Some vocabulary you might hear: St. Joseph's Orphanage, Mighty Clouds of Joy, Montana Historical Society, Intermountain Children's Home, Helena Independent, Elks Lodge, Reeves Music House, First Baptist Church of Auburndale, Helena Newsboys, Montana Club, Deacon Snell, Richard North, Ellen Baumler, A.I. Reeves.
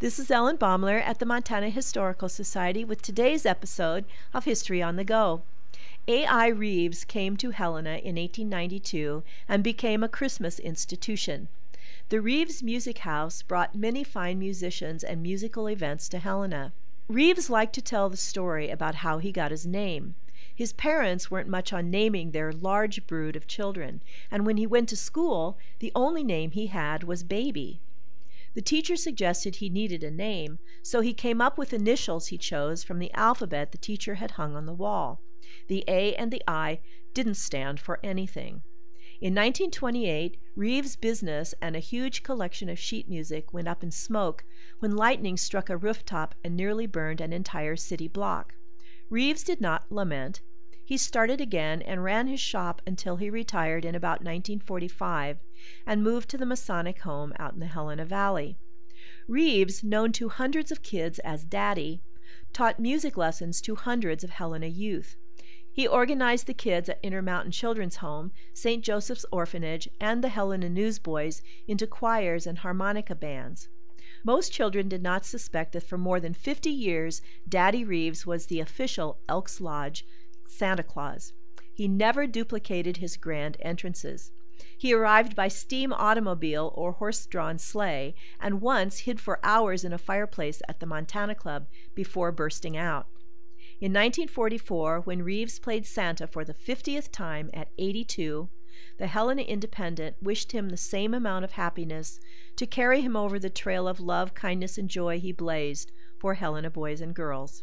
This is Ellen Baumler at the Montana Historical Society with today's episode of History on the Go. A.I. Reeves came to Helena in 1892 and became a Christmas institution. The Reeves Music House brought many fine musicians and musical events to Helena. Reeves liked to tell the story about how he got his name. His parents weren't much on naming their large brood of children, and when he went to school, the only name he had was Baby. The teacher suggested he needed a name, so he came up with initials he chose from the alphabet the teacher had hung on the wall. The A and the I didn't stand for anything. In 1928, Reeves' business and a huge collection of sheet music went up in smoke when lightning struck a rooftop and nearly burned an entire city block. Reeves did not lament. He started again and ran his shop until he retired in about 1945 and moved to the Masonic home out in the Helena Valley. Reeves, known to hundreds of kids as Daddy, taught music lessons to hundreds of Helena youth. He organized the kids at Intermountain Children's Home, St. Joseph's Orphanage, and the Helena Newsboys into choirs and harmonica bands. Most children did not suspect that for more than 50 years, Daddy Reeves was the official Elks Lodge Santa Claus. He never duplicated his grand entrances. He arrived by steam automobile or horse-drawn sleigh, and once hid for hours in a fireplace at the Montana Club before bursting out. In 1944, when Reeves played Santa for the 50th time at 82, the Helena Independent wished him the same amount of happiness to carry him over the trail of love, kindness, and joy he blazed for Helena boys and girls.